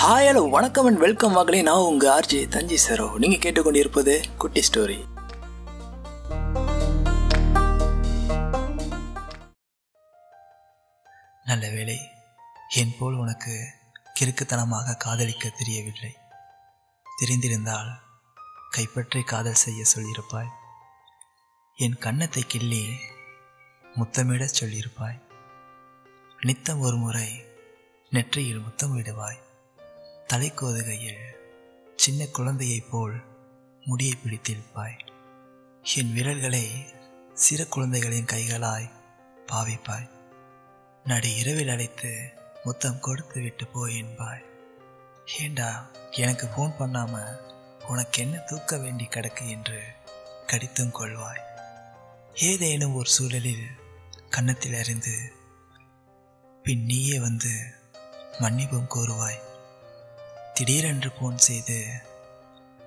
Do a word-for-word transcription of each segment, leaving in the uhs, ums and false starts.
Hi hello வணக்கம் and welcome. வாக்கிலே நான் உங்கள் ஆர்ஜே தஞ்சி சரோ. நீங்கள் கேட்டுக்கொண்டிருப்பது குட்டி ஸ்டோரி. நல்ல வேளை, என் போல் உனக்கு கிறுக்குத்தனமாக காதலிக்க தெரியவில்லை. தெரிந்திருந்தால் கைப்பற்றி காதல் செய்ய சொல்லியிருப்பாய். என் கன்னத்தை கிள்ளி முத்தமிடச் சொல்லியிருப்பாய். நித்தம் ஒரு முறை நெற்றியில் முத்தமிடுவாய். தலைக்கோதுகையில் சின்ன குழந்தையைப் போல் முடியை பிடித்திருப்பாய். என் விரல்களை சிறு குழந்தைகளின் கைகளாய் பாவிப்பாய். நடு இரவில் அழைத்து முத்தம் கொடுத்து விட்டு போய் என்பாய். ஏண்டா எனக்கு ஃபோன் பண்ணாமல் உனக்கு என்ன தூக்க வேண்டி கிடக்கு என்று கடித்தும் கொள்வாய். ஏதேனும் ஒரு சூழலில் கன்னத்தில் அறிந்து பின் நீயே வந்து மன்னிப்பும் கோருவாய். திடீரென்று ஃபோன் செய்து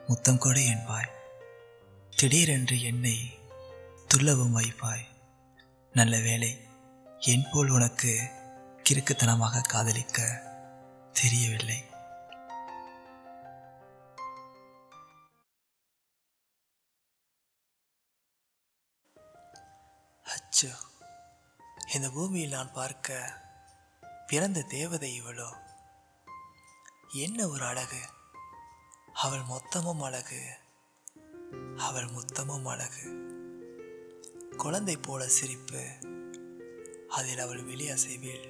முத்தம் கொடு என்பாய். திடீரென்று என்னை துள்ளவும் வைப்பாய். நல்ல வேளை, என் போல் உனக்கு கிறுக்குத்தனமாக காதலிக்க தெரியவில்லை. அச்சோ, இந்த பூமியில் நான் பார்க்க பிறந்த தேவதை இவளோ! என்ன ஒரு அழகு! அவள் மொத்தமும் அழகு, அவள் மொத்தமும் அழகு. குழந்தை போல சிரிப்பு, அதில் அவள் வெளியசைவில்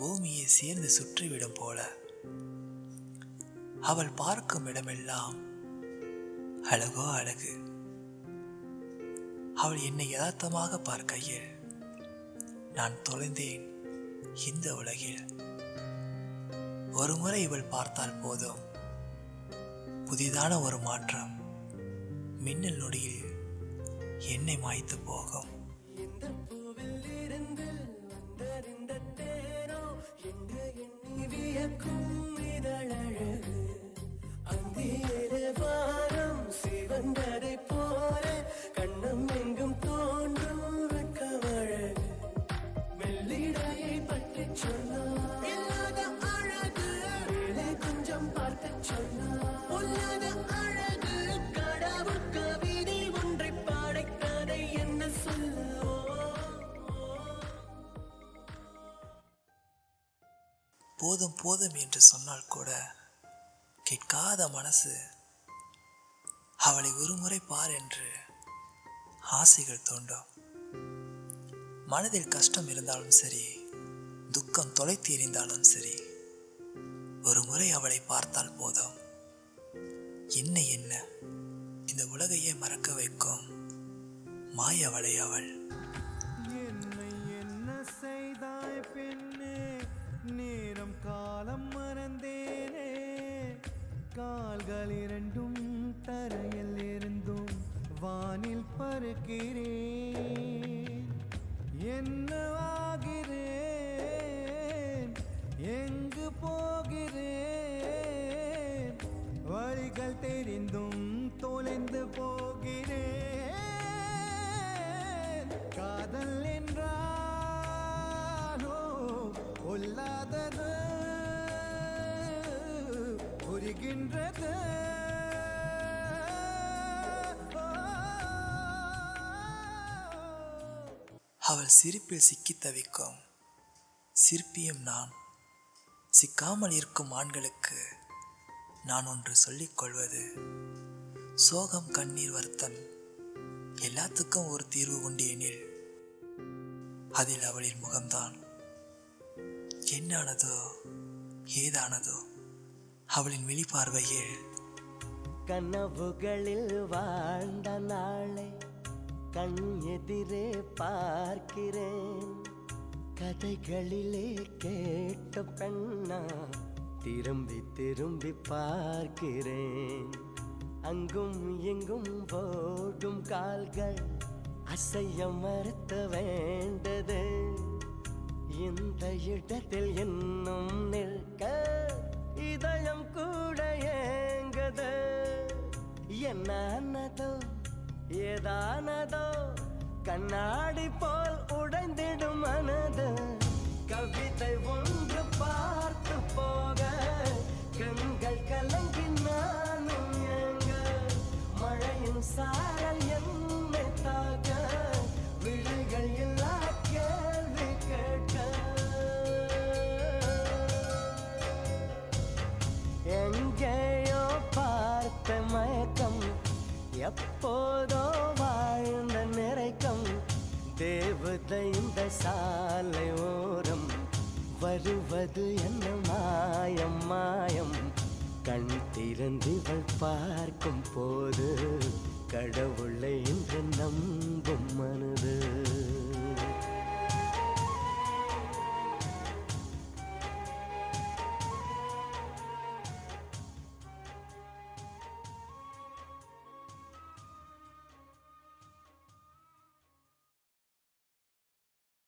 பூமியை சேர்ந்து சுற்றிவிடும் போல. அவள் பார்க்கும் இடமெல்லாம் அழகோ அழகு. அவள் என்னை யதார்த்தமாக பார்க்கையில் நான் தொலைந்தேன் இந்த உலகில். ஒருமுறை இவள் பார்த்தால் போதும், புதிதான ஒரு மாற்றம் மின்னல் நொடியில் என்னை மாய்த்து போகும். போதும் போதும் என்று சொன்னால் கூட கேட்காத மனசு, அவளை ஒருமுறை பார் என்று ஆசைகள் தோண்டும். மனதில் கஷ்டம் இருந்தாலும் சரி, துக்கம் தொலைத்து எறிந்தாலும் சரி, ஒரு முறை அவளை பார்த்தால் போதும், என்ன என்ன இந்த உலகையே மறக்க வைக்கும் மாயவளை அவள். நேரம் காலம் மறந்தேனே, கால்கள் இரண்டும் தரையில் இருந்தும் வானில் பறக்கிறேன். என்ன ஆகிறேன், எங்கு போகிறேன், வழிகள் தெரிந்தும் தொலைந்து போகிறேன். காதல் என்றால் கொல்லாதது, உருகின்றது. அவள் சிரிப்பில் சிக்கி தவிக்கும் சிற்பியும் நான். சிக்காமல் இருக்கும் ஆண்களுக்கு நான் ஒன்று சொல்லிக் கொள்வது, சோகம், கண்ணீர், வருத்தம் எல்லாத்துக்கும் ஒரு தீர்வு உண்டு எனில் அதில் அவளின் முகம்தான். என்னானதோ ஏதானதோ அவளின் வெளிப்பார்வையில். கனவுகளில் வாழ்ந்த நாளை கண் எதிரே பார்க்கிறேன். கதைகளிலே கேட்ட பெண்ணா திரும்பி திரும்பி பார்க்கிறேன். அங்கும் எங்கும் ஓடும் கால்கள் அசைய மறுத்த வேண்டது. இந்த இடத்தில் என்னும் நிற்க இதயம் கூட ஏங்குது. என்னானதோ ஏதானதோ கண்ணாடி போல் உடைந்திடும் மனது. கவிதை ஒன்று பார்த்து போக எப்போதோ வாழ்ந்த நிறைக்கும் தேவதை இந்த சாலை ஓரம் வருவது என்ன மாயம் மாயம். கண் திறந்திவள் பார்க்கும் போது கடவுளை என்று நம்பும் மனது.